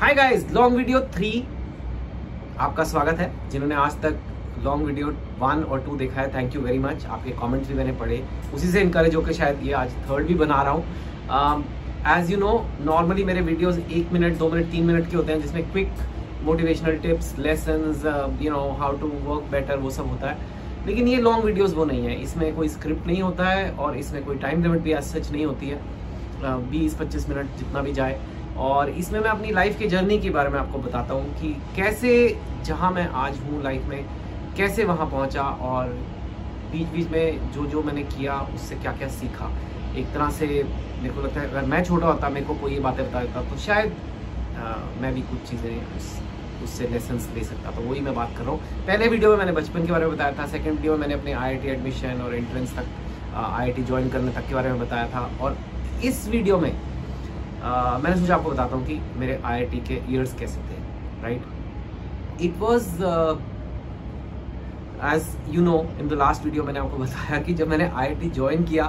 हाय guys, long video 3 आपका स्वागत है। जिन्होंने आज तक लॉन्ग वीडियो 1 और 2 देखा है, थैंक यू वेरी मच। आपके कमेंट्स भी मैंने पढ़े, उसी से इनकरेज होकर शायद ये आज 3rd भी बना रहा हूँ। एज यू नो, नॉर्मली मेरे वीडियोस 1 मिनट 2 मिनट 3 मिनट के होते हैं, जिसमें quick motivational tips, lessons, you know, how to work better, वो सब होता है। लेकिन ये लॉन्ग वीडियोस वो नहीं है, इसमें कोई स्क्रिप्ट नहीं होता है और इसमें कोई टाइम लिमिट भी आज सच नहीं होती है, 20-25 मिनट जितना भी जाए। और इसमें मैं अपनी लाइफ के जर्नी के बारे में आपको बताता हूँ कि कैसे जहाँ मैं आज हूँ लाइफ में, कैसे वहाँ पहुँचा, और बीच बीच में जो जो मैंने किया उससे क्या क्या सीखा। एक तरह से मेरे को लगता है अगर मैं छोटा होता, मेरे को कोई ये बातें बता देता तो शायद मैं भी कुछ चीज़ें उससे लेसन्स ले सकता। तो वही मैं बात कर रहा हूँ। पहले वीडियो में मैंने बचपन के बारे में बताया था, सेकेंड वीडियो में मैंने अपने IIT एडमिशन और एंट्रेंस तक, IIT ज्वाइन करने तक के बारे में बताया था। और इस वीडियो में मैंने सोचा आपको बताता हूँ कि मेरे IIT के ईयर्स कैसे थे, right. It was as you know, in the last video मैंने आपको बताया कि जब मैंने IIT ज्वाइन किया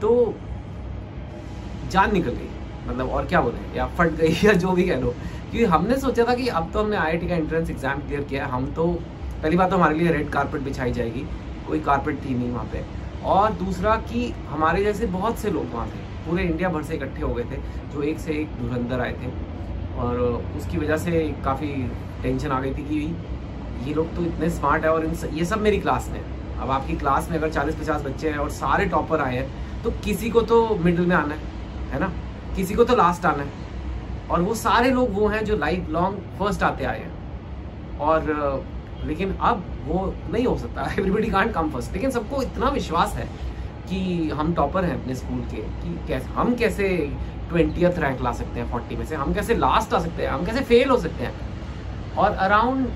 तो जान निकल गई, मतलब और क्या बोले, या फट गई या जो भी कह लो। क्योंकि हमने सोचा था कि अब तो हमने IIT का एंट्रेंस एग्जाम क्लियर किया, हम तो पहली बात तो हमारे लिए रेड कार्पेट बिछाई जाएगी, कोई कार्पेट थी नहीं वहाँ पर। और दूसरा कि हमारे जैसे बहुत से लोग वहाँ थे, पूरे इंडिया भर से इकट्ठे हो गए थे, जो एक से एक धुरंधर आए थे। और उसकी वजह से काफ़ी टेंशन आ गई थी कि ये लोग तो इतने स्मार्ट है और ये सब मेरी क्लास में है। अब आपकी क्लास में अगर 40-50 बच्चे हैं और सारे टॉपर आए हैं, तो किसी को तो मिडिल में आना है ना, किसी को तो लास्ट आना है। और वो सारे लोग वो हैं जो लाइफ लॉन्ग फर्स्ट आते आए हैं। और लेकिन अब वो नहीं हो सकता, एवरीबडी कांट कम फर्स्ट। लेकिन सबको इतना विश्वास है कि हम टॉपर हैं अपने स्कूल के, कि कैसे हम कैसे 20th रैंक ला सकते हैं 40 में से, हम कैसे लास्ट आ सकते हैं, हम कैसे फेल हो सकते हैं। और around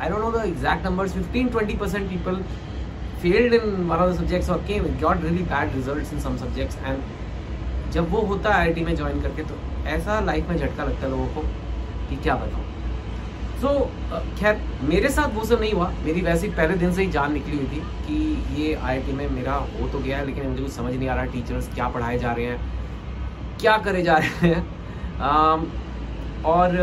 I don't know the exact numbers, 15-20% people failed in one of the subjects और came got really bad results in some subjects. And जब वो होता है IIT में ज्वाइन करके, तो ऐसा लाइफ में झटका लगता है लोगों को कि क्या बताऊँ। तो खैर मेरे साथ वो सब नहीं हुआ, मेरी वैसे ही पहले दिन से ही जान निकली हुई थी कि ये IIT में मेरा हो तो गया है, लेकिन मुझे कुछ समझ नहीं आ रहा, टीचर्स क्या पढ़ाए जा रहे हैं, क्या करे जा रहे हैं। और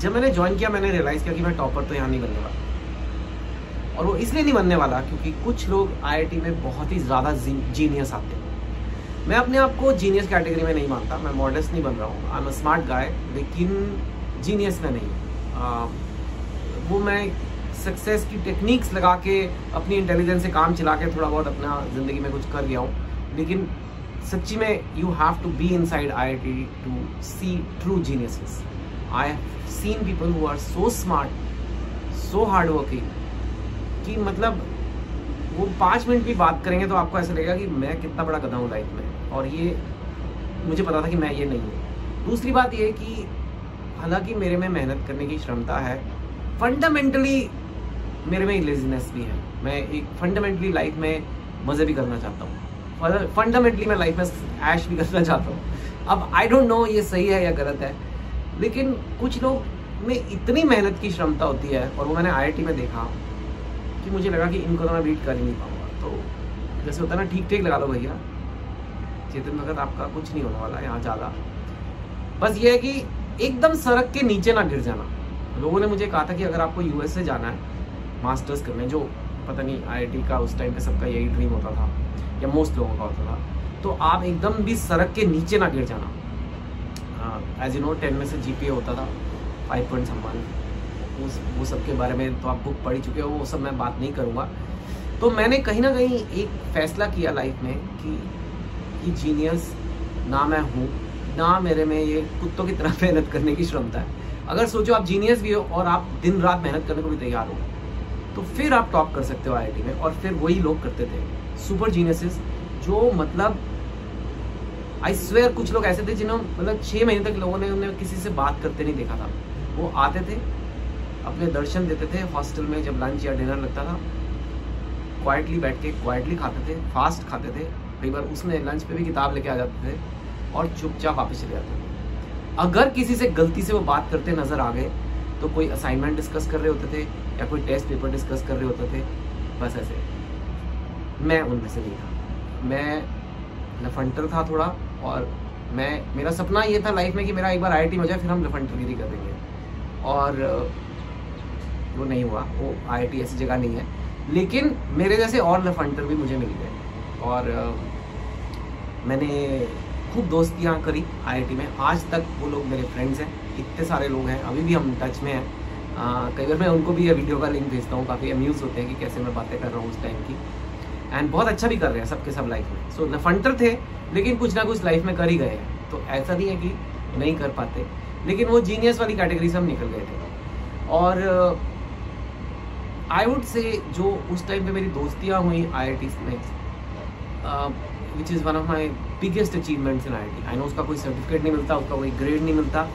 जब मैंने ज्वाइन किया, मैंने रियलाइज़ किया कि मैं टॉपर तो यहाँ नहीं बनने वाला। और वो इसलिए नहीं बनने वाला क्योंकि कुछ लोग IIT में बहुत ही ज़्यादा जीनियस आते हैं। मैं अपने आप को जीनियस कैटेगरी में नहीं मानता, मैं मॉडर्स्ट नहीं बन रहा हूँ, आई एम अ स्मार्ट गाय, लेकिन जीनियस में नहीं। वो मैं सक्सेस की टेक्निक्स लगा के, अपनी इंटेलिजेंस से काम चला के थोड़ा बहुत अपना ज़िंदगी में कुछ कर गया हूँ। लेकिन सच्ची में you have to be inside IIT to see true geniuses. I have seen people who are so smart, so hard working, कि मतलब वो 5 मिनट भी बात करेंगे तो आपको ऐसा लगेगा कि मैं कितना बड़ा गधा हूँ लाइफ में, और ये मुझे पता था कि मैं ये नहीं हूँ। दूसरी बात ये है कि हालांकि मेरे में मेहनत करने की क्षमता है, फंडामेंटली मेरे में लेजीनेस भी है। मैं एक फंडामेंटली लाइफ में मज़े भी करना चाहता हूँ, फंडामेंटली मैं लाइफ में ऐश भी करना चाहता हूँ। अब आई डोंट नो ये सही है या गलत है, लेकिन कुछ लोग में इतनी मेहनत की क्षमता होती है, और वो मैंने IIT में देखा कि मुझे लगा कि इनको तो मैं बीट कर ही नहीं पाऊँगा। तो जैसे होता है ना, ठीक ठीक लगा लो भैया, चेतन भगत आपका कुछ नहीं होने वाला यहाँ ज़्यादा। बस ये है कि एकदम सड़क के नीचे ना गिर जाना। लोगों ने मुझे कहा था कि अगर आपको US से जाना है मास्टर्स करने, जो पता नहीं IIT का उस टाइम पे सबका यही ड्रीम होता था, या मोस्ट लोगों का होता था, तो आप एकदम भी सड़क के नीचे ना गिर जाना। एज यू नो, 10 में से GPA होता था, 5 पॉइंट सम्मान, वो सब के बारे में तो आप बुक पढ़ चुके हो, वो सब मैं बात नहीं करूँगा। तो मैंने कहीं ना कहीं एक फैसला किया लाइफ में कि जीनियस ना मैं हूँ, ना मेरे में ये कुत्तों की तरह मेहनत करने की क्षमता है। अगर सोचो आप जीनियस भी हो और आप दिन रात मेहनत करने को भी तैयार हो, तो फिर आप टॉप कर सकते हो IIT में। और फिर वही लोग करते थे, सुपर जीनियसेस, जो मतलब आई स्वेयर कुछ लोग ऐसे थे जिन्होंने मतलब 6 महीने तक लोगों ने उन्हें किसी से बात करते नहीं देखा था। वो आते थे, अपने दर्शन देते थे हॉस्टल में जब लंच या डिनर लगता था, क्वाइटली बैठ के क्वाइटली खाते थे, फास्ट खाते थे, कई बार उसमें लंच पे भी किताब लेके आ जाते थे और चुपचाप वापस चले जाते हैं। अगर किसी से गलती से वो बात करते नज़र आ गए, तो कोई असाइनमेंट डिस्कस कर रहे होते थे या कोई टेस्ट पेपर डिस्कस कर रहे होते थे, बस ऐसे। मैं उनमें से नहीं था, मैं लफंटर था थोड़ा, और मैं, मेरा सपना ये था लाइफ में कि मेरा एक बार IIT हो जाए, फिर हम डिफेंडरी करेंगे, और वो नहीं हुआ। वो IIT ऐसी जगह नहीं है, लेकिन मेरे जैसे और लफंडर भी मुझे मिल गए, और मैंने खूब दोस्तियाँ करी IIT में। आज तक वो लोग मेरे फ्रेंड्स हैं, इतने सारे लोग हैं, अभी भी हम टच में हैं। कई बार मैं उनको भी ये वीडियो का लिंक भेजता हूँ, काफ़ी अम्यूज़ होते हैं कि कैसे मैं बातें कर रहा हूँ उस टाइम की, एंड बहुत अच्छा भी कर रहे हैं सबके सब लाइफ में। सो लफंडर थे लेकिन कुछ ना कुछ लाइफ में कर ही गए हैं, तो ऐसा नहीं है कि नहीं कर पाते, लेकिन वो जीनियस वाली कैटेगरी से हम निकल गए थे। और आई वुड से जो उस टाइम पे मेरी दोस्तियाँ हुई IIT में, which is one of my biggest achievements in IIT। I know उसका कोई सर्टिफिकेट नहीं मिलता, उसका कोई ग्रेड नहीं मिलता,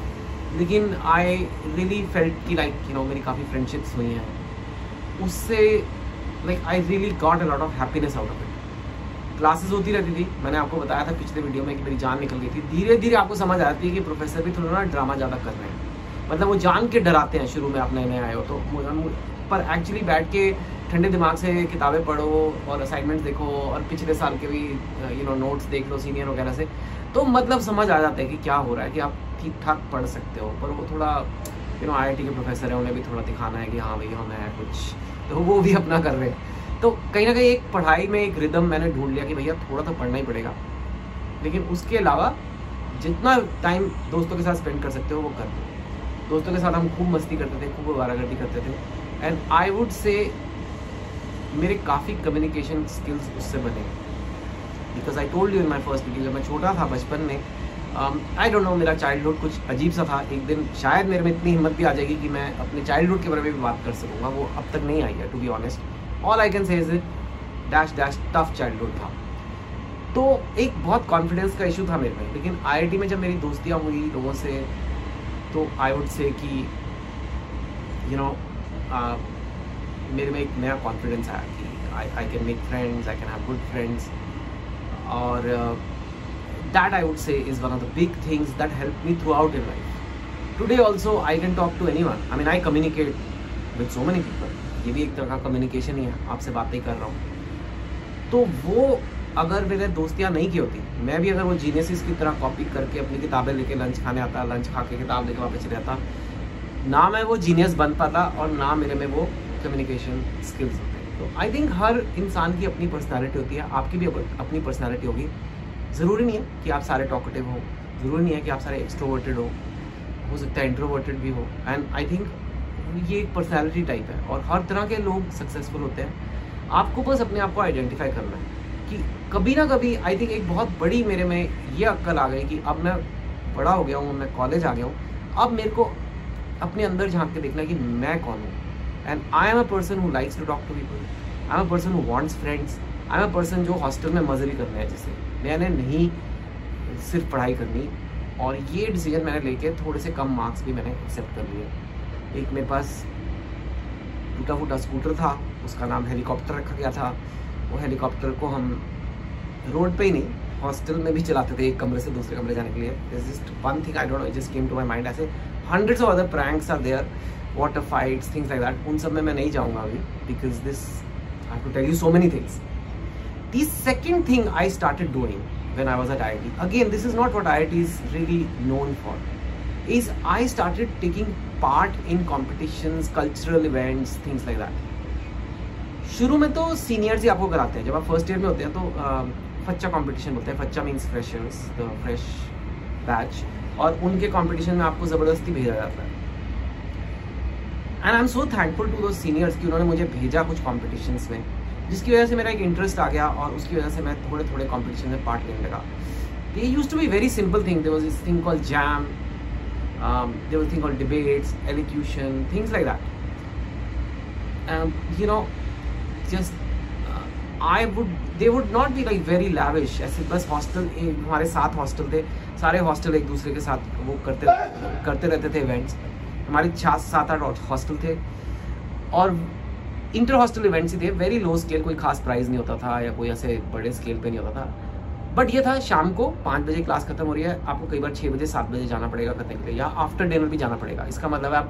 लेकिन आई रियली फेल्ट कि लाइक यू नो मेरी काफ़ी फ्रेंडशिप्स हुई हैं उससे, like I really got a lot of happiness out of it. Classes होती रहती थी, मैंने आपको बताया था पिछले वीडियो में कि मेरी जान निकल गई थी। धीरे धीरे आपको समझ आती है कि प्रोफेसर भी थोड़ा ना ड्रामा ज़्यादा कर रहे हैं, मतलब वो जान के डराते हैं शुरू में आप नए नए आए हो तो, पर एक्चुअली बैठ के ठंडे दिमाग से किताबें पढ़ो और असाइनमेंट्स देखो और पिछले साल के भी यू नो नोट्स देख लो सीनियर वगैरह से, तो मतलब समझ आ जाता है कि क्या हो रहा है, कि आप ठीक ठाक पढ़ सकते हो। पर वो थोड़ा यू नो IIT के प्रोफेसर हैं, उन्हें भी थोड़ा दिखाना है कि हाँ भाई हमें है कुछ, तो वो भी अपना कर रहे हैं। तो कहीं ना कहीं एक पढ़ाई में एक रिदम मैंने ढूंढ लिया कि भैया थोड़ा तो पढ़ना ही पड़ेगा, लेकिन उसके अलावा जितना टाइम दोस्तों के साथ स्पेंड कर सकते हो वो कर दो। दोस्तों के साथ हम खूब मस्ती करते थे, खूब वारागर्दी करते थे, एंड आई वुड से मेरे काफ़ी कम्युनिकेशन स्किल्स उससे बने। Because I told you in my first video, जब मैं छोटा था बचपन में, आई डोंट नो मेरा चाइल्डहुड कुछ अजीब सा था। एक दिन शायद मेरे में इतनी हिम्मत भी आ जाएगी कि मैं अपने चाइल्डहुड के बारे में भी बात कर सकूँगा, वो अब तक नहीं आई है to be honest. All I can say is dash dash tough childhood था, तो एक बहुत कॉन्फिडेंस का इशू था मेरे में। लेकिन IIT में जब मेरी दोस्तियाँ हुई लोगों से, तो आई वुड से कि यू नो मेरे में एक नया कॉन्फिडेंस आया कि I can make friends, I can have good friends, और that I would say is one of the big things that helped me throughout in life. Today also I can talk to anyone. I mean I communicate with so many people. ये भी एक तरह का communication ही है, आपसे बातें कर रहा हूँ। तो वो अगर मेरे दोस्तियाँ नहीं की होती, मैं भी अगर वो जीनियसेस की तरह कॉपी करके अपनी किताबें लेके लंच खाने आता, लंच खा के किताब लेके वापस चले आता, ना मैं वो जीनियस बन पाता और ना मेरे में वो कम्युनिकेशन स्किल्स होते। तो आई थिंक हर इंसान की अपनी पर्सनैलिटी होती है, आपकी भी अपनी पर्सनैलिटी होगी। ज़रूरी नहीं है कि आप सारे टॉकेटिव हो, ज़रूरी नहीं है कि आप सारे एक्सट्रोवर्टेड हो सकता है इंट्रोवर्टेड भी हो, एंड आई थिंक ये एक पर्सनैलिटी टाइप है और हर तरह के लोग सक्सेसफुल होते हैं। आपको बस अपने आप को आइडेंटिफाई करना है कि कभी ना कभी आई थिंक एक बहुत बड़ी मेरे में ये अक्कल आ गई कि अब मैं बड़ा हो गया हूँ, मैं कॉलेज आ गया हूँ, अब मेरे को अपने अंदर झाँक के देखना है कि मैं कौन हूँ। And I am a person who likes to talk to people, I am a person who wants friends, I am a person जो हॉस्टल में मज़े भी करने हैं, जैसे मैंने नहीं सिर्फ पढ़ाई करनी। और ये डिसीजन मैंने लेके थोड़े से कम मार्क्स भी मैंने एक्सेप्ट कर लिए। एक मेरे पास टूटा फूटा स्कूटर था, उसका नाम हेलीकॉप्टर रखा गया था। वो हेलीकॉप्टर को हम रोड पे ही नहीं हॉस्टल में भी चलाते थे, एक कमरे से दूसरे कमरे जाने के लिए। This just one thing I don't know, it just came to my mind. ऐसे hundreds of other pranks are there, water fights, things like that, उन सब में मैं नहीं जाऊँगा अभी, because this I have to tell you so many things. The second thing I started doing when I was at IIT, again this is not what IIT is really known for, is I started taking part in competitions, cultural events, things like that. शुरू में तो seniors ही आपको कराते हैं, जब आप first year में होते हैं तो फच्चा competition बोलते हैं, फच्चा means freshers, the fresh batch, और उनके competition में आपको ज़बरदस्ती भेजा जाता है। And I'm so thankful to those seniors कि उन्होंने मुझे भेजा कुछ competitions में, जिसकी वजह से मेरा एक इंटरेस्ट आ गया और उसकी वजह से मैं थोड़े थोड़े कॉम्पिटिशन में पार्ट लेने लगा। They use to be very simple thing, there was this thing called jam, there was thing called debates, elocution, things like that. You know just I would, they would not be like very lavish, ऐसे बस hostel, हमारे साथ hostel थे, सारे hostel एक दूसरे के साथ वो करते रहते थे इवेंट्स। हमारे 7-8 हॉस्टल थे और इंटर हॉस्टल इवेंट्स ही थे, वेरी लो स्केल, कोई खास प्राइज नहीं होता था या कोई ऐसे बड़े स्केल पे नहीं होता था। बट ये था शाम को 5 बजे क्लास खत्म हो रही है, आपको कई बार 6 बजे 7 बजे जाना पड़ेगा करने के लिए, या आफ्टर डिनर भी जाना पड़ेगा। इसका मतलब है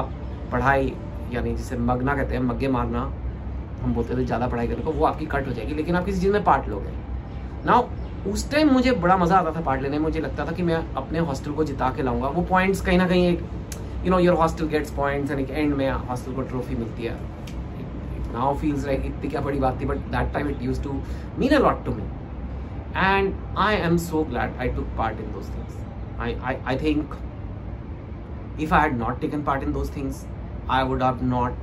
आप पढ़ाई, यानी जिसे मगना कहते हैं, मग्गे मारना हम बोलते थे, ज़्यादा पढ़ाई करने को, वो आपकी कट हो जाएगी, लेकिन आप किसी चीज़ में पार्ट लोगे। नाउ उस टाइम मुझे बड़ा मज़ा आता था पार्ट लेने में, मुझे लगता था कि मैं अपने हॉस्टल को जिता के लाऊंगा। वो पॉइंट्स कहीं ना कहीं एक you know your hostel gets points and end में हॉस्टल को ट्रॉफी मिलती है। नाउ फील्स लाइक इतनी क्या बड़ी बात थी, but that time it use to mean a lot to me and I am so glad I took part in those things. I think if I had not taken part in those things I would have not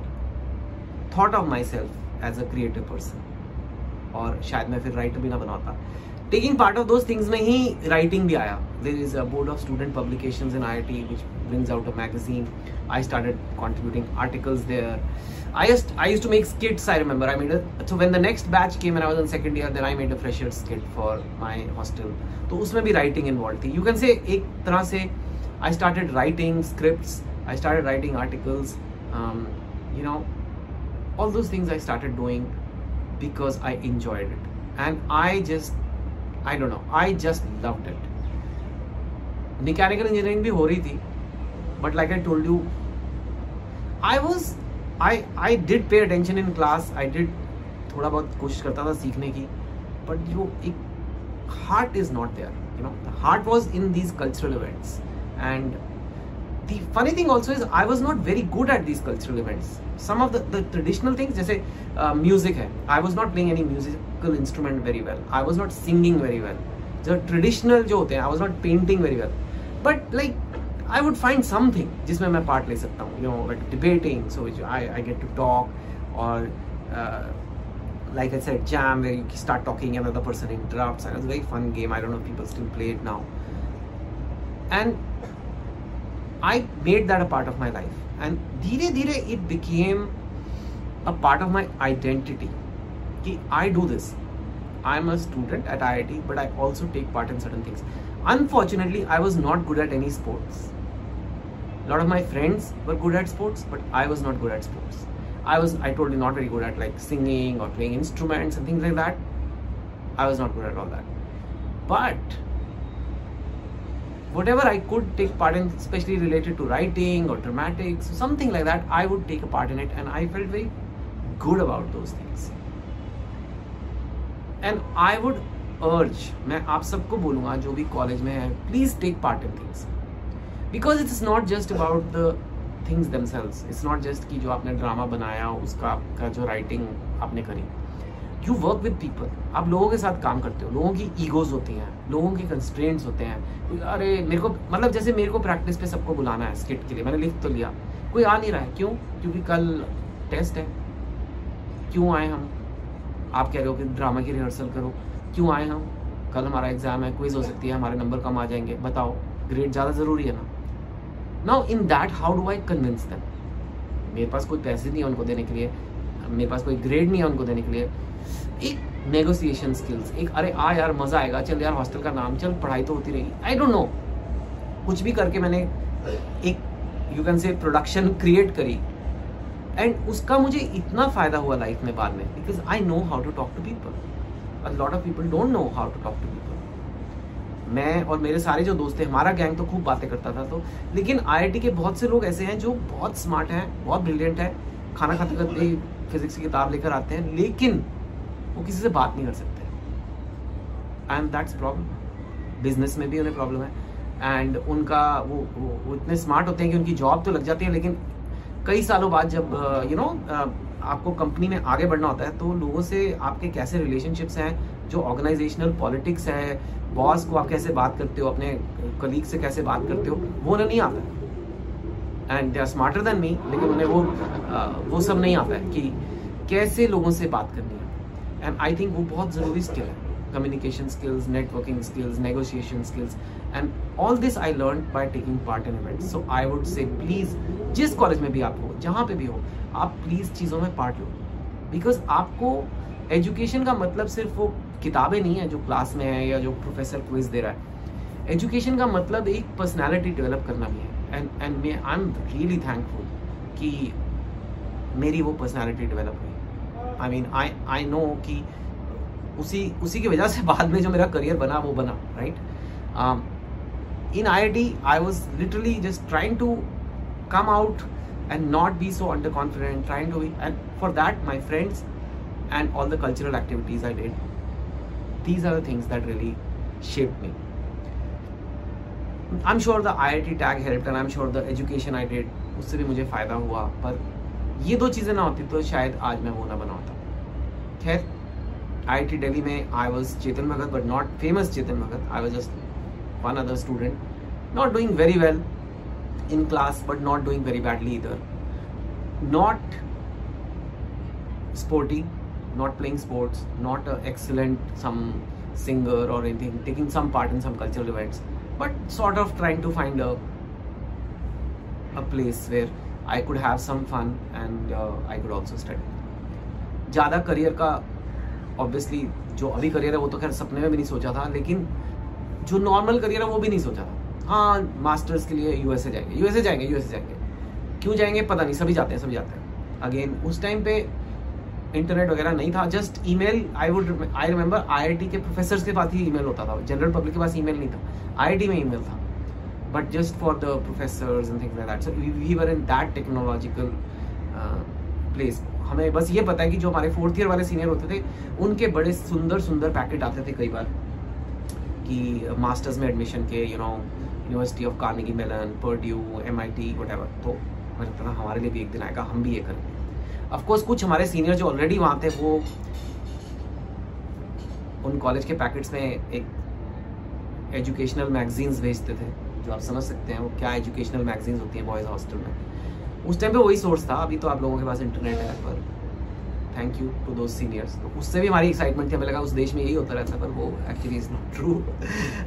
thought of myself as a creative person, और शायद मैं फिर writer भी ना बनाता। Taking part of those things में ही writing भी आया। There is a board of student publications in IIT which brings out a magazine. I started contributing articles there. I used to make skits. I remember I made a, so when the next batch came and I was in second year, then I made a fresher skit for my hostel. तो उसमें भी writing involved थी। You can say एक तरह से I started writing scripts. I started writing articles. You know, all those things I started doing because I enjoyed it and I don't know, I just loved it. Mechanical engineering भी हो रही थी, but like I told you, I did pay attention in class. I did थोड़ा बहुत कोशिश करता था सीखने की, but जो एक heart is not there. You know, the heart was in these cultural events. And the funny thing also is I was not very good at these cultural events. Some of the traditional things जैसे music है, I was not playing any musical instrument very well. I was not singing very well. जो traditional जो होते हैं, I was not painting very well. But like I would find something जिसमें मैं part ले सकता हूँ, you know, like debating, so I get to talk, or like I said, jam where you start talking and another person interrupts. And it was a very fun game. I don't know if people still play it now. And I made that a part of my life, and धीरे-धीरे it became a part of my identity. कि I do this. I'm a student at IIT, but I also take part in certain things. Unfortunately, I was not good at any sports. A lot of my friends were good at sports, but I was not good at sports. I told you, not very good at like singing or playing instruments and things like that. I was not good at all that. But whatever I could take part in, especially related to writing or dramatics, something like that, I would take a part in it, and I felt very good about those things. And I would urge, मैं आप सबको बोलूँगा जो भी college में है, please take part in things, because it's not just about the things themselves. It's not just कि जो आपने ड्रामा बनाया उसका आपका जो राइटिंग आपने करी. You work with people. आप लोगों के साथ काम करते हो, लोगों की ईगोज होती हैं, लोगों के कंस्ट्रेंट्स होते हैं. अरे मेरे को मतलब जैसे मेरे को प्रैक्टिस पे सबको बुलाना है स्किट के लिए, मैंने लिख तो लिया, कोई आ नहीं रहा है, क्यों? क्योंकि कल टेस्ट है. क्यों आए हम? आप कह रहे हो कि ड्रामा की रिहर्सल करो, क्यों आए हम? कल हमारा एग्जाम है, क्विज हो सकती है, हमारे नंबर कम आ जाएंगे, बताओ ग्रेड ज़्यादा ज़रूरी है ना. Now in that how do I convince them? मेरे पास कोई पैसे नहीं है उनको देने के लिए, मेरे पास कोई ग्रेड नहीं है उनको देने के लिए. एक नेगोशिएशन स्किल्स, एक अरे आ यार मज़ा आएगा, चल यार हॉस्टल का नाम, चल पढ़ाई तो होती रहेगी. आई डोंट नो, कुछ भी करके मैंने एक you can say production create करी, एंड उसका मुझे इतना फ़ायदा हुआ लाइफ में बाद में, because I know how to talk to people. A lot of people don't know how to talk to people. मैं और मेरे सारे जो दोस्त थे, हमारा गैंग तो खूब बातें करता था, तो लेकिन IIT के बहुत से लोग ऐसे हैं जो बहुत स्मार्ट हैं, बहुत ब्रिलियंट हैं, खाना खाते करते ही फिजिक्स की किताब लेकर आते हैं, लेकिन वो किसी से बात नहीं कर सकते. And that's problem. बिजनेस में भी उन्हें प्रॉब्लम है, एंड उनका वो इतने स्मार्ट होते हैं कि उनकी जॉब तो लग जाती है, लेकिन कई सालों बाद जब यू नो आपको कंपनी में आगे बढ़ना होता है, तो लोगों से आपके कैसे रिलेशनशिप्स हैं, जो ऑर्गेनाइजेशनल पॉलिटिक्स है, बॉस को आप कैसे बात करते हो, अपने कलीग से कैसे बात करते हो, वो उन्हें नहीं आता है. And they are smarter than me, लेकिन उन्हें वो सब नहीं आता है कि कैसे लोगों से बात करनी है. एंड आई थिंक वो बहुत ज़रूरी स्किल है, communication skills, networking skills, negotiation skills, and all this I learn by taking part in events. So I would say please, जिस कॉलेज में भी आप हो, जहाँ पे भी हो, आप प्लीज़ चीज़ों में पार्ट लो, बिकॉज आपको एजुकेशन का मतलब सिर्फ वो किताबें नहीं है जो क्लास में है या जो प्रोफेसर क्विज दे रहा है. एजुकेशन का मतलब एक पर्सनैलिटी डेवलप करना भी है. And me, I'm really thankful कि मेरी वो personality develop हुई. I mean, I know कि उसी की वजह से बाद में जो मेरा career बना वो बना, right? In IIT, I was literally just trying to come out and not be so underconfident, and for that, my friends and all the cultural activities I did, these are the things that really shaped me. I'm sure the IIT tag helped and I'm sure the education I did, उससे भी मुझे फ़ायदा हुआ, पर ये दो चीज़ें ना होती तो शायद आज मैं वो ना बना होता. खैर, IIT दिल्ली में I was Chetan Bhagat, but not famous Chetan Bhagat. I was just one other student, not doing very well in class, but not doing very badly either. Not sporty, not playing sports, not an excellent some singer or anything, taking some part in some cultural events, but sort of trying to find a place where I could have some fun and I could also study. ज़्यादा career का obviously जो अभी career है वो तो खैर सपने में भी नहीं सोचा था, लेकिन जो नॉर्मल करियर है वो भी नहीं सोचा था. हाँ, मास्टर्स के लिए यूएसए जाएंगे. क्यों जाएंगे पता नहीं, सभी जाते हैं. अगेन उस टाइम पे इंटरनेट वगैरह नहीं था, just email. I remember IIT के प्रोफेसर्स के पास ही ईमेल होता था, जनरल पब्लिक के पास ईमेल नहीं था, आईआईटी में ईमेल था, but just for the professors and things like that. So we were in that technological place. हमें बस ये पता है कि जो हमारे फोर्थ ईयर वाले सीनियर होते थे उनके बड़े सुंदर सुंदर पैकेट आते थे कई बार कि मास्टर्स में एडमिशन के, you know, university of Carnegie Mellon, Purdue, MIT, whatever. तो मैंने कहा हमारे लिए भी एक दिन आएगा, हम भी ये करेंगे. ऑफ कोर्स कुछ हमारे सीनियर जो ऑलरेडी वहाँ थे वो उन कॉलेज के पैकेट्स में एक एजुकेशनल मैगजीन्स भेजते थे, जो आप समझ सकते हैं वो क्या एजुकेशनल मैगजीन्स होती हैं बॉयज़ हॉस्टल में. उस टाइम पे वही सोर्स था. अभी तो आप लोगों के पास इंटरनेट है, पर thank you to those seniors. तो उससे भी हमारी एक्साइटमेंट थी, हमें लगा उस देश में यही होता रहता, पर वो actually is not true.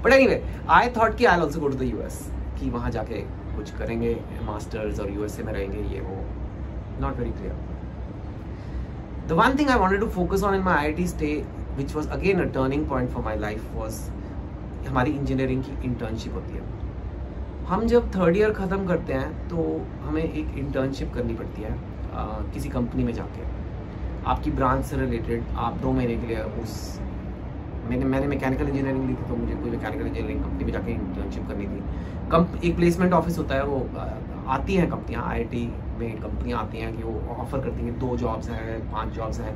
But anyway, I thought कि I also go to the US, कि वहाँ जाके कुछ करेंगे मास्टर्स और USA में रहेंगे, ये वो. Not very clear. The one thing I wanted to focus on in my IIT stay, which was again a turning point for my life, was हमारी इंजीनियरिंग की इंटर्नशिप होती है. हम जब थर्ड ईयर ख़त्म करते हैं तो हमें एक इंटर्नशिप करनी पड़ती है किसी कंपनी में जाके, आपकी ब्रांच से रिलेटेड. आप 2 महीने के लिए मैंने मैकेनिकल इंजीनियरिंग ली थी, तो मुझे कोई मैकेनिकल इंजीनियरिंग कंपनी में जाके इंटर्नशिप करनी थी. एक प्लेसमेंट ऑफिस होता है, वो आती हैं कंपनियाँ, IIT में कंपनियाँ आती हैं कि वो ऑफर करती हैं 2 जॉब्स हैं, 5 जॉब्स हैं.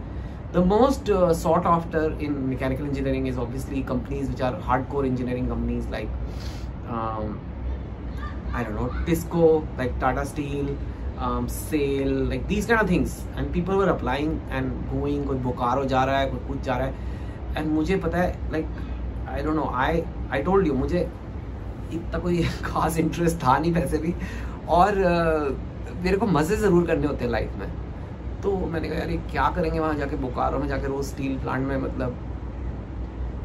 The most sought after in mechanical engineering is obviously companies which are hardcore engineering companies, like I don't know, TISCO, like Tata steel, SAIL, like these kind of things. And people were applying and going. कोई बोकारो जा रहा है, कोई कुछ जा रहा है. And मुझे पता है, like I don't know, I told you, मुझे इतना कोई खास इंटरेस्ट था नहीं वैसे भी, और मेरे को मज़े ज़रूर करने होते हैं लाइफ में. तो मैंने कहा यार ये क्या करेंगे वहाँ जाके बोकारो में जाके, रोज़ स्टील प्लांट में, मतलब.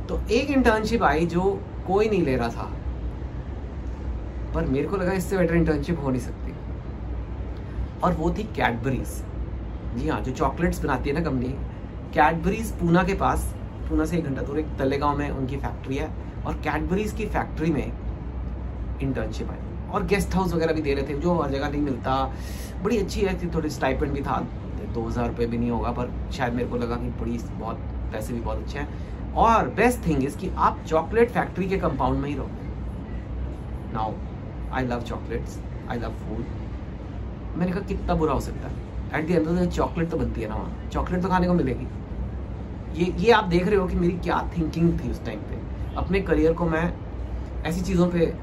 तो एक इंटर्नशिप आई जो कोई नहीं ले रहा था, पर मेरे को लगा इससे बेटर इंटर्नशिप हो नहीं सकती, और वो थी कैडबरीज. जी हाँ, जो चॉकलेट्स बनाती है ना कंपनी कैडबरीज. पूना के पास, पूना से 1 घंटा दूर एक तलेगाँव में उनकी फैक्ट्री है, और कैडबरीज की फैक्ट्री में इंटर्नशिप आई. और गेस्ट हाउस वगैरह भी दे रहे थे, जो हर जगह नहीं मिलता. बड़ी अच्छी है थी, थोड़ी स्टाइपेंड भी था, 2000 रुपये भी नहीं होगा, पर शायद मेरे को लगा कि बड़ी बहुत पैसे भी बहुत अच्छे हैं. और बेस्ट थिंग इज़ कि आप चॉकलेट फैक्ट्री के कंपाउंड में ही रहोगे. Now I love chocolates, I love food. मैंने कहा कितना बुरा हो सकता है, at the end of the day chocolate तो बनती है ना वहाँ, चॉकलेट तो खाने को मिलेगी. ये आप देख रहे हो कि मेरी क्या थिंकिंग थी उस टाइम पर. अपने करियर को मैं ऐसी चीज़ों पर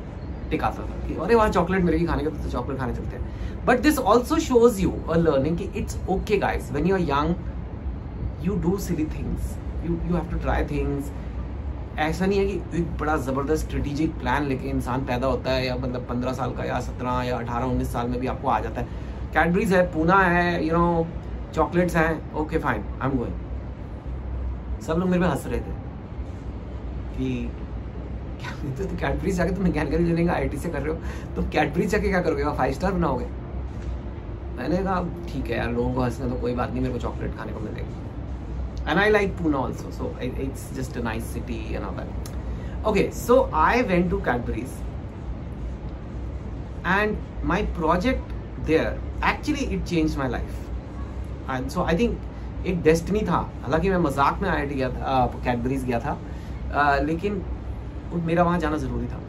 टिकाता था कि अरे वहाँ चॉकलेट मिलेगी खाने के, तो चॉकलेट खाने चलते हैं. But this also shows you a learning कि it's okay guys, when you are young you do silly things, you have to try things. ऐसा नहीं है कि एक बड़ा ज़बरदस्त स्ट्रेटेजिक प्लान लेके इंसान पैदा होता है, या मतलब 15 साल का या 17 या 18 19 साल में भी आपको आ जाता है. कैडबरीज है, पूना है, यू नो, चॉकलेट्स हैं, okay fine, I am going. सब लोग मेरे पे हंस रहे थे कि तो कैडबरीज जाके तुम मैकेनिकल इंजीनियरिंग IIT से कर रहे हो, तुम कैडबरीज जाके क्या करोगे, 5 स्टार बनाओगे. मैंने कहा ठीक है यार, लोगों को हंसना तो कोई बात नहीं, मेरे को चॉकलेट खाने को मिलेगी. And I like Poona also, so it's just a nice city and all that. Okay, so I went to Cadbury's and my project there actually it change my life. And so I think एक destiny था. हालांकि मैं मजाक में IIT गया था, Cadbury's गया था, लेकिन मेरा वहाँ जाना ज़रूरी था.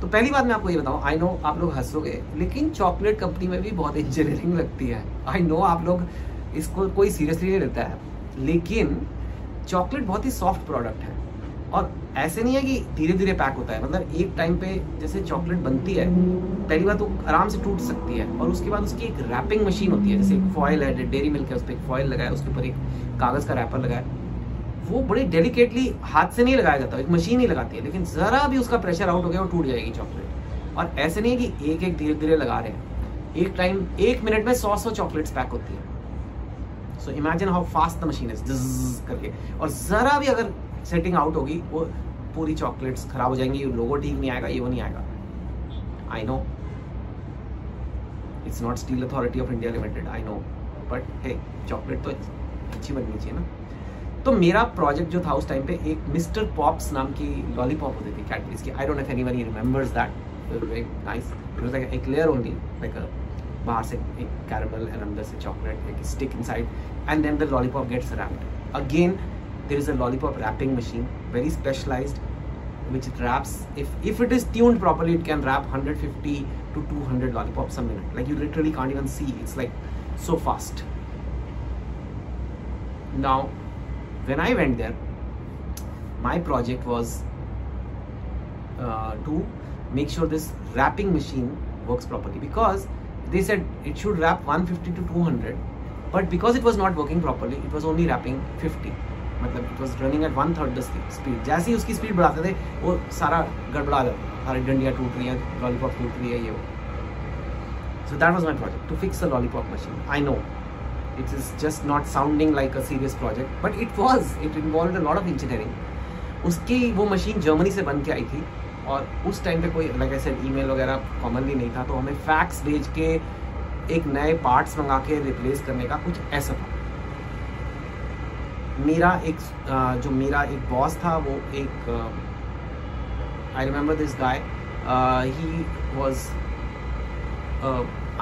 तो पहली बात मैं आपको ये बताऊँ, आई नो आप लोग हंसोगे, लेकिन चॉकलेट कंपनी में भी बहुत इंजीनियरिंग लगती है. आई नो आप लोग इसको कोई सीरियसली नहीं लेता है, लेकिन चॉकलेट बहुत ही सॉफ्ट प्रोडक्ट है. और ऐसे नहीं है कि धीरे धीरे पैक होता है, मतलब एक टाइम पे जैसे चॉकलेट बनती है पहली बार तो आराम से टूट सकती है, और उसके बाद उसकी एक रैपिंग मशीन होती है, जैसे एक फॉयल है डेयरी मिल्क है उस पर एक फॉयल लगाया, उसके ऊपर एक कागज़ का रैपर लगाया, वो बड़ी डेलिकेटली हाथ से नहीं लगाया जाता, एक मशीन ही लगाती है, लेकिन ज़रा भी उसका प्रेशर आउट हो गया वो टूट जाएगी चॉकलेट। और ऐसे नहीं है कि एक एक धीरे धीरे लगा रहे हैं, एक टाइम 1 मिनट में 100 चॉकलेट्स पैक होती है। So imagine how fast the machine is करके, और ज़रा भी अगर सेटिंग आउट होगी वो पूरी चॉकलेट्स खराब हो जाएंगी, लोगो ठीक नहीं आएगा, ये वो नहीं आएगा। I know it's not Steel Authority of India Limited, I know, but hey chocolate तो अच्छी बननी चाहिए ना। तो मेरा प्रोजेक्ट जो था उस टाइम पे एक मिस्टर पॉप्स नाम की लॉलीपॉप होती थी कैडबरीज की, I don't know if anyone remembers that, very nice, it was like a clear only, like a बाहर से एक कैरमल एंड अंदर से चॉकलेट, एक stick inside and then the lollipop gets wrapped again. There is a lollipop wrapping machine, very specialized, which wraps. If it is tuned properly, it can wrap 150 to 200 lollipops a minute. Like you literally can't even see. It's like so fast. Now, when I went there, my project was to make sure this wrapping machine works properly, because they said it should wrap 150 to 200, but because it was not working properly, it was only wrapping 50. मतलब it was running at 1/3 the speed. जैसे ही उसकी speed बढ़ाते थे वो सारा गड़बड़ा था, सारी डंडियाँ टूट रही हैं, लॉलीपॉप टूट रही है, ये वो। So that was my project to fix a lollipop machine. I know it is just not sounding like a serious project, but it was, it involved a lot of engineering. उसकी वो machine Germany से बन के आई थी, और उस time पे कोई लाइक ऐसे ईमेल वगैरह कॉमनली नहीं था, तो हमें फैक्स भेज के एक नए पार्ट्स मंगा के रिप्लेस करने का कुछ ऐसा था। मेरा एक जो मेरा एक बॉस था वो एक, I remember this guy, he was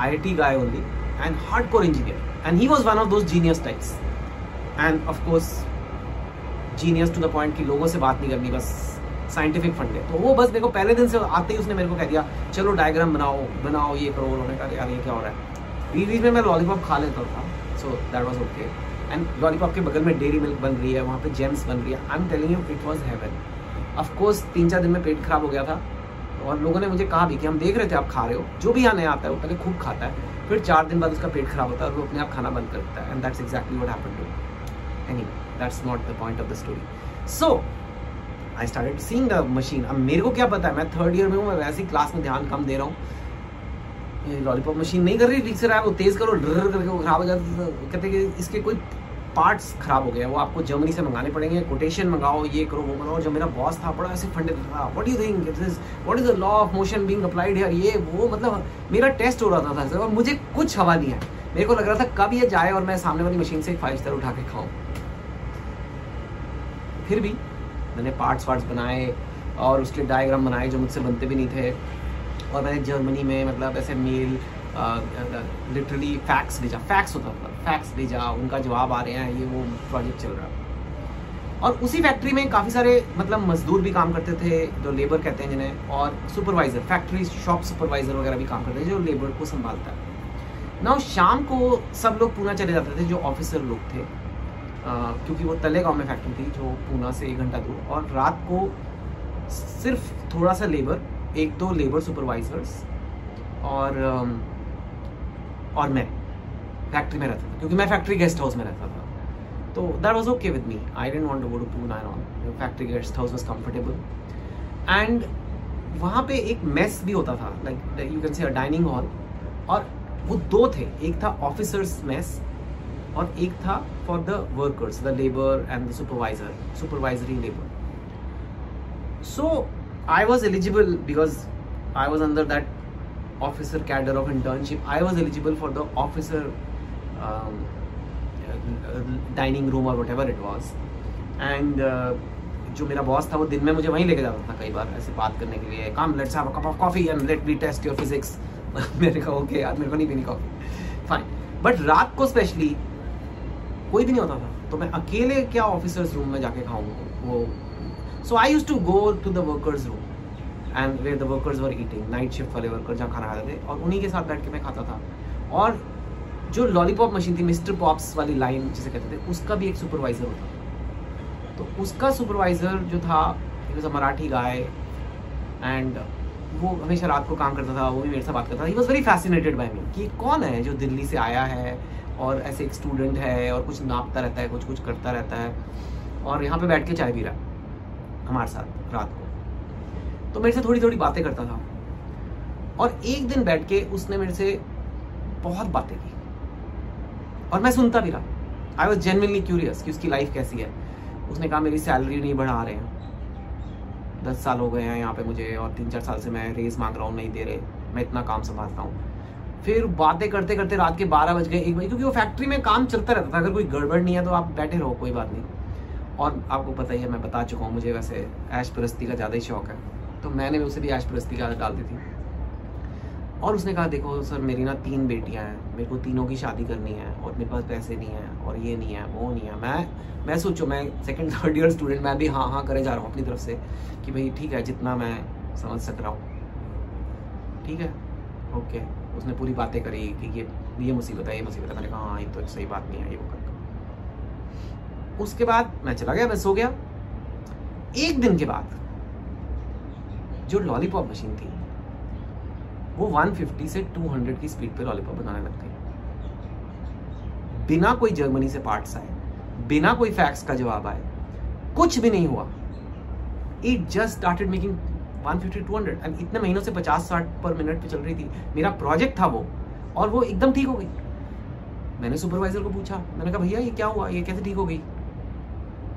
IIT guy only and hard core engineer, and he was one of those genius types, and of course genius to the point कि लोगों से बात नहीं करनी, बस साइंटिफिक फंड है। तो वो बस मेरे को पहले दिन से आते ही उसने मेरे को कह दिया चलो डायग्राम बनाओ बनाओ ये करो, उन्होंने कहा यार ये क्या हो रहा है। बीच बीच में मैं लॉलीपॉप खा लेता था, so that was okay, and lollipop के बगल में डेयरी मिल्क बन रही है, वहाँ पे जेम्स बन रही है। I am telling you it was heaven. Of course 3-4 दिन में पेट खराब हो गया था, और लोगों ने मुझे कहा भी कि हम देख रहे थे आप खा रहे हो, जो भी यहाँ नया आता है वो पहले खूब खाता है, फिर 4 दिन बाद उसका पेट खराब होता है और वो अपने आप खाना बंद कर देता है, and that's exactly what happened to me. Anyway that's not the point of the story. So I started seeing the machine. अब मेरे को क्या पता है, मैं 3rd ईयर में हूँ, मैं वैसे ही क्लास में ध्यान कम दे रहा हूँ, लॉलीपॉप मशीन नहीं कर रही ठीक से रहा है, वो तेज़ करो डर करके वो खराब हो जाता। कहते कि इसके कोई पार्ट्स खराब हो गए हैं, वो आपको जर्मनी से मंगाने पड़ेंगे, कोटेशन मंगाओ, ये करो वो करो। जो मेरा बॉस था बड़ा ऐसे फंडे था, what you think this, what is the law of motion being applied here, ये वो, मतलब मेरा टेस्ट हो रहा था और मुझे कुछ हवा नहीं है, मेरे को लग रहा था कब ये जाए और मैं सामने वाली मशीन से 5 स्टार उठा के खाऊँ। फिर भी मैंने पार्ट्स वार्ट्स बनाए और उसके डायग्राम बनाए जो मुझसे बनते भी नहीं थे, और मैंने जर्मनी में मतलब ऐसे मेल लिटरली फैक्स भेजा, फैक्स होता था, फैक्स भेजा, उनका जवाब आ रहे हैं, ये वो प्रोजेक्ट चल रहा। और उसी फैक्ट्री में काफ़ी सारे मतलब मजदूर भी काम करते थे जो लेबर कहते हैं जिन्हें, और सुपरवाइज़र फैक्ट्री शॉप सुपरवाइज़र वगैरह भी काम करते थे जो लेबर को संभालता है ना। शाम को सब लोग पूना चले जाते थे जो ऑफिसर लोग थे, क्योंकि वो तलेगाँव में फैक्ट्री थी जो पूना से 1 घंटा दूर, और रात को सिर्फ थोड़ा सा लेबर, 1-2 लेबर सुपरवाइजर्स और मैं फैक्ट्री में रहता था, क्योंकि मैं फैक्ट्री गेस्ट हाउस में रहता था, तो that was okay with me. I didn't want to go to Poona and all, factory guest house was comfortable, and वहाँ पे एक मेस भी होता था, लाइक यू कैन से अ डाइनिंग हॉल, और वो 2 थे, एक था ऑफिसर्स मेस और एक था for the workers, the labour and the supervisor, supervisory labour. So I was eligible because I was under that officer cadre of internship. I was eligible for the officer dining room or whatever it was, and जो मेरा boss था वो दिन में मुझे वहीं लेके जाता था कई बार ऐसे बात करने के लिए, come let's have a cup of coffee and let me test your physics. मेरे को okay यार मेरे को नहीं पीनी कॉफ़ी, fine, but रात को स्पेशली कोई भी नहीं होता था, तो मैं अकेले क्या ऑफिसर्स रूम में जाके खाऊंगा वो। So I used to go to the workers' room and where the workers were eating, night shift वाले workers जहाँ खाना खाते थे, और उन्हीं के साथ बैठ के मैं खाता था। और जो लॉलीपॉप मशीन थी मिस्टर पॉप्स वाली लाइन जिसे कहते थे, उसका भी एक सुपरवाइजर होता, तो उसका सुपरवाइज़र जो था एक मराठी गाय एंड वो हमेशा रात को काम करता था, वो भी मेरे से बात करता था। He was very fascinated by me कि कौन है जो दिल्ली से आया है और ऐसे एक स्टूडेंट है और कुछ नापता रहता है, कुछ कुछ करता रहता है और यहाँ पे बैठ के चाय पी रहा है हमारे साथ रात को। तो मेरे से थोड़ी थोड़ी बातें करता था और एक दिन बैठ के उसने मेरे से बहुत बातें की और मैं सुनता भी रहा। आई वॉज जेन्युइनली क्यूरियस कि उसकी लाइफ कैसी है। उसने कहा मेरी सैलरी नहीं बढ़ा रहे हैं, 10 साल हो गए हैं यहाँ पे मुझे और 3-4 साल से मैं रेस मांग रहा हूँ, नहीं दे रहे, मैं इतना काम संभालता हूँ। फिर बातें करते करते रात के 12 बज गए, 1 बजे, क्योंकि वो फैक्ट्री में काम चलता रहता था। अगर कोई गड़बड़ नहीं है तो आप बैठे रहो, कोई बात नहीं। और आपको पता ही है, मैं बता चुका हूँ, मुझे वैसे ऐश परस्ती का ज़्यादा ही शौक है, तो मैंने उसे भी ऐश परस्ती की आदत डाल दी थी। और उसने कहा देखो सर, मेरी ना 3 बेटियाँ हैं, मेरे को तीनों की शादी करनी है और मेरे पास पैसे नहीं हैं और ये नहीं है, वो नहीं है। मैं सोचो, मैं सेकंड, थर्ड ईयर स्टूडेंट, मैं भी हाँ हाँ करे जा रहा हूँ अपनी तरफ से कि भाई ठीक है, जितना मैं समझ सक रहा हूँ ठीक है, ओके। उसने पूरी बातें करी कि ये मुसीबत है, ये मुसीबत है। मैंने कहा हाँ, ये तो सही बात नहीं है, ये वो कर। उसके बाद मैं चला गया, मैं सो गया। एक दिन के बाद जो लॉलीपॉप मशीन थी वो 150 से 200 की स्पीड पे लॉलीपॉप बनाने लग गई, बिना कोई जर्मनी से पार्ट्स आए, बिना कोई फैक्स का जवाब आए, कुछ भी नहीं हुआ। It just started making 150, 200 and इतने महीनों से 50-60 पर मिनट पे चल रही थी। मेरा प्रोजेक्ट था वो और वो एकदम ठीक हो गई। मैंने सुपरवाइजर को पूछा, मैंने कहा भैया ये क्या हुआ, ये कैसे ठीक हो गई?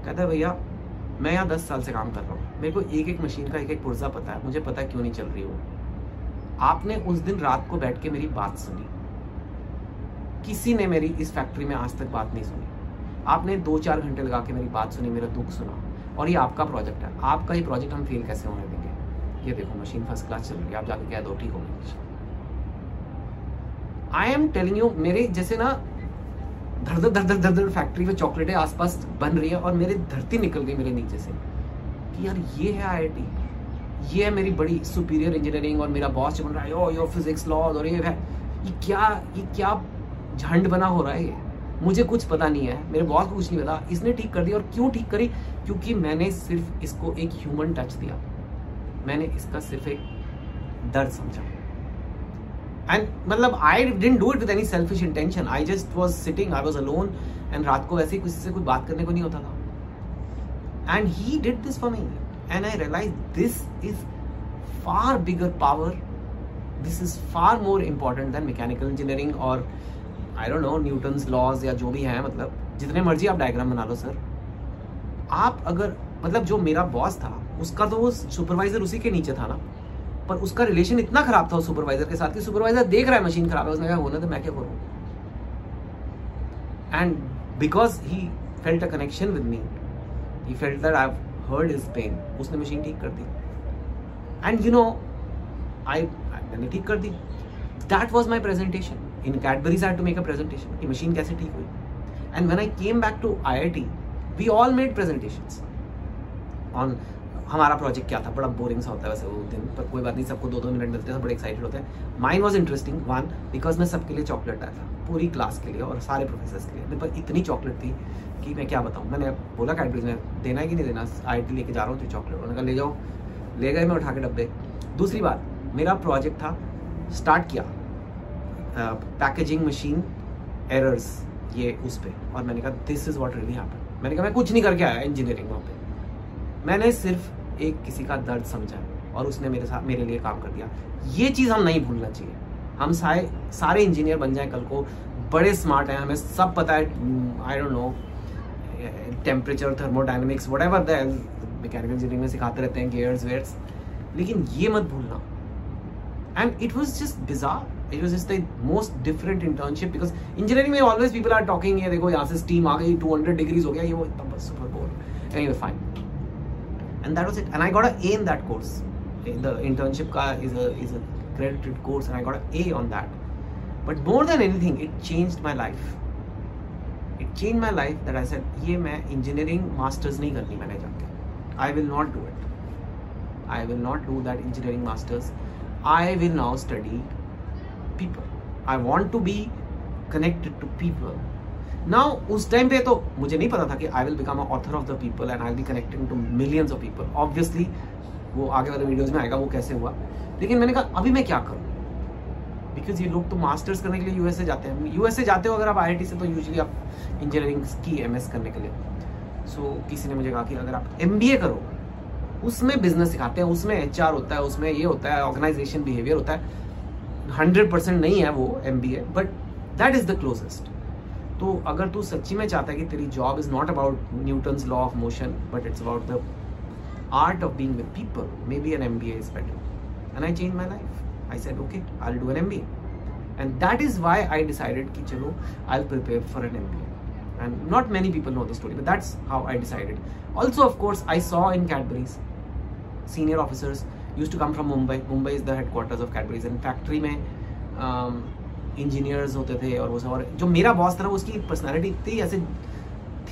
कहता है भैया मैं यहाँ 10 साल से काम कर रहा हूँ, मेरे को एक मशीन का एक पुर्जा पता है, मुझे पता है क्यों नहीं चल रही वो। आपने उस दिन रात को बैठ के मेरी बात सुनी, किसी ने मेरी इस फैक्ट्री में आज तक बात नहीं सुनी। आपने 2-4 घंटे लगा के मेरी बात सुनी, मेरा दुख सुना, और ये आपका प्रोजेक्ट है, आपका ही प्रोजेक्ट हम फेल कैसे होने देंगे? ये देखो मशीन फर्स्ट क्लास चल रही है, आप जाके कह दो ठीक होगी। आई एम टेलिंग यू, मेरे जैसे ना धड़धड़ धड़धड़ धड़धड़ फैक्ट्री में चॉकलेटें आसपास बन रही है और मेरी धरती निकल गई मेरे नीचे से कि यार ये है IIT, ये है मेरी बड़ी सुपीरियर इंजीनियरिंग और मेरा बॉस जो बन रहा है यो यो फिजिक्स लॉज और ये क्या झंड बना हो रहा है, ये मुझे कुछ पता नहीं है, मेरे बॉस को कुछ नहीं पता, इसने ठीक कर दिया। और क्यों ठीक करी? क्योंकि मैंने सिर्फ इसको एक ह्यूमन टच दिया, मैंने इसका सिर्फ एक दर्द समझा। एंड मतलब I didn't do it with any selfish intention, I just was sitting, I was alone and रात को ऐसे ही किसी से कोई बात करने को नहीं होता था। And he did this for me and I realized this is far bigger power, this is far more important than mechanical engineering or I don't know Newton's laws या जो भी है। मतलब जितने मर्जी आप डायग्राम बना लो सर, आप अगर मतलब जो मेरा बॉस था उसका तो वो सुपरवाइजर उसी के नीचे था ना, पर उसका रिलेशन इतना खराब था उस सुपरवाइजर के साथ कि सुपरवाइजर देख रहा है मशीन खराब है, उसने कहा होने तो मैं क्या करूँ। And because he felt a connection with me, he felt that I've heard his pain, उसने मशीन ठीक कर दी। एंड यू नो मैंने ठीक कर दी। That was my presentation in Cadbury's. I had to make a presentation कि machine कैसे ठीक हुई। And when I came back to IIT we all made presentations on हमारा प्रोजेक्ट क्या था। बड़ा बोरिंग सा होता है वैसे वो दिन, पर कोई बात नहीं, सबको 2-2 मिनट मिलते हैं, बड़े एक्साइटेड होते हैं। Mine was interesting one because मैं सबके लिए चॉकलेट आया था, पूरी क्लास के लिए और सारे प्रोफेसर्स के लिए। मेरे पर इतनी चॉकलेट थी कि मैं क्या बताऊँ। मैंने बोला कैडबरी में देना है कि नहीं देना, IIT लेके जा रहा हूँ तो चॉकलेट। उन्होंने कहा ले जाओ, ले गए मैं उठा के डब्बे। दूसरी बात, मेरा प्रोजेक्ट था, स्टार्ट किया पैकेजिंग मशीन एरर्स ये उस पर, और मैंने कहा this is what really happened. मैंने कहा मैं कुछ नहीं करके आया इंजीनियरिंग, वहाँ पर मैंने सिर्फ एक किसी का दर्द समझा और उसने मेरे साथ मेरे लिए काम कर दिया। ये चीज़ हम नहीं भूलना चाहिए। हम सारे इंजीनियर बन जाएं कल को, बड़े स्मार्ट हैं, हमें सब पता है, I don't know temperature, thermodynamics, whatever the mechanical engineering में सिखाते रहते हैं, गियर्स वेयर्स, लेकिन ये मत भूलना। And it was just bizarre, it was just the most different internship because engineering में ऑलवेज पीपल आर टॉकिंग, ये देखो यहाँ से स्टीम आ गई, 200 डिग्रीज हो गया, ये वो बस सुपर बोल anyway fine. And that was it. And I got an A in that course. The internship is a credited course, and I got an A on that. But more than anything, it changed my life. It changed my life that I said, "ये मैं engineering masters नहीं करनी मैंने जाके. I will not do it. I will not do that engineering masters. I will now study people. I want to be connected to people. Now उस time पे तो मुझे नहीं पता था कि I will become a author of the people and I will be connecting to millions of people. Obviously वो आगे वाले वीडियोस में आएगा वो कैसे हुआ, लेकिन मैंने कहा अभी मैं क्या करूँ, बिकॉज ये लोग तो मास्टर्स करने के लिए यूएसए जाते हैं। यूएसए जाते हो अगर आप आईआईटी से तो यूजुअली आप इंजीनियरिंग की एमएस करने के लिए। सो किसी ने मुझे कहा कि अगर आप एमबीए करो, उसमें बिजनेस सिखाते हैं, उसमें एचआर होता है, उसमें ये होता है, ऑर्गेनाइजेशन बिहेवियर होता है। 100% नहीं है वो MBA, but that is the closest. तो अगर तू सच्ची में चाहता है कि तेरी job is not about Newton's law of motion but it's about the art of being with people, may be an MBA is better. And I change my life, I said okay I will do an MBA and that is why I decided कि चलो I will prepare for an MBA. And not many people know the story but that's how I decided. Also of course I saw in Cadbury's senior officers used to come from Mumbai. Mumbai is the headquarters of Cadbury's and factory में engineers होते थे और वो सब। और जो मेरा boss था उसकी पर्सनालिटी इतनी ऐसे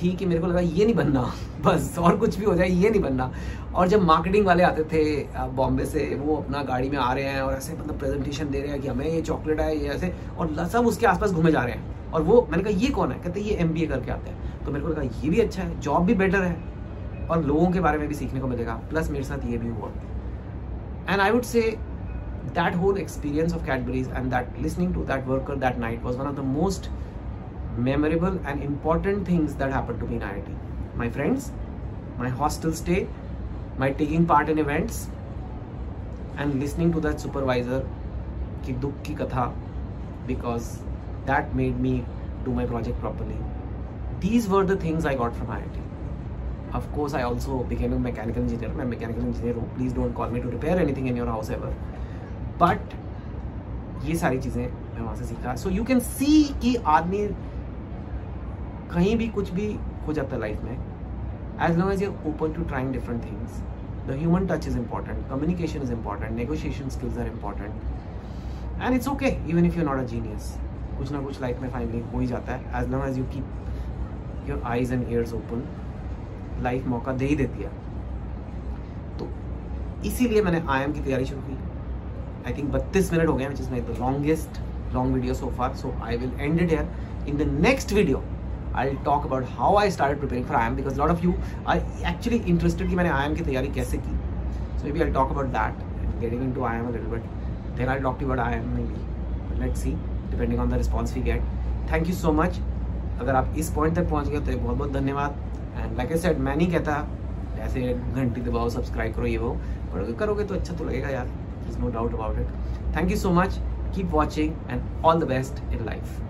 थी कि मेरे को लगा ये नहीं बनना, बस और कुछ भी हो जाए ये नहीं बनना। और जब मार्केटिंग वाले आते थे बॉम्बे से, वो अपना गाड़ी में आ रहे हैं और ऐसे मतलब प्रेजेंटेशन दे रहे हैं कि हमें ये चॉकलेट है ये ऐसे, और सब उसके आसपास घूमे जा रहे हैं। और वो मैंने कहा ये कौन है, कहते ये एमबीए करके आते हैं। तो मेरे को लगा ये भी अच्छा है, जॉब भी बेटर है और लोगों के बारे में भी सीखने को मिलेगा, प्लस मेरे साथ ये भी हुआ। And I would say that whole experience of Cadbury's and that listening to that worker that night was one of the most memorable and important things that happened to me in IIT. My friends, my hostel stay, my taking part in events and listening to that supervisor की दुख की कथा, because that made me do my project properly. These were the things I got from IIT. Of course, I also became a mechanical engineer. I'm a mechanical engineer. Oh, please don't call me to repair anything in your house ever. But ये सारी चीज़ें मैं वहाँ से सीखा। So you can see कि आदमी कहीं भी कुछ भी हो जाता है लाइफ में, as long as you're open to trying different things. The human touch is important. Communication is important. Negotiation skills are important. And it's okay even if you're not a genius. कुछ ना कुछ life में finally हो ही जाता है, as long as you keep your eyes and ears open. Life मौका दे ही देती है। तो इसीलिए मैंने आईआईएम की तैयारी शुरू की। आई थिंक 32 मिनट हो गए हैं, which is my the longest long video so far. So I will end it here. In the next video I will talk about how I started preparing for IIM, because lot of you are actually interested कि मैंने IIM की तैयारी कैसे की। So may be I will talk about that and getting into IIM a little but, then I will talk about IIM may be. Let's see depending on the response we get. Thank you so much. अगर आप इस point तक पहुँच गए तो बहुत बहुत धन्यवाद। एंड लाइक आई सेड, मैं नहीं कहता ऐसे घंटी दबाओ सब्सक्राइब करो ये वो, पर अगर करोगे तो अच्छा तो लगेगा यार, there is no doubt about it. Thank you so much, keep watching and all the best in life.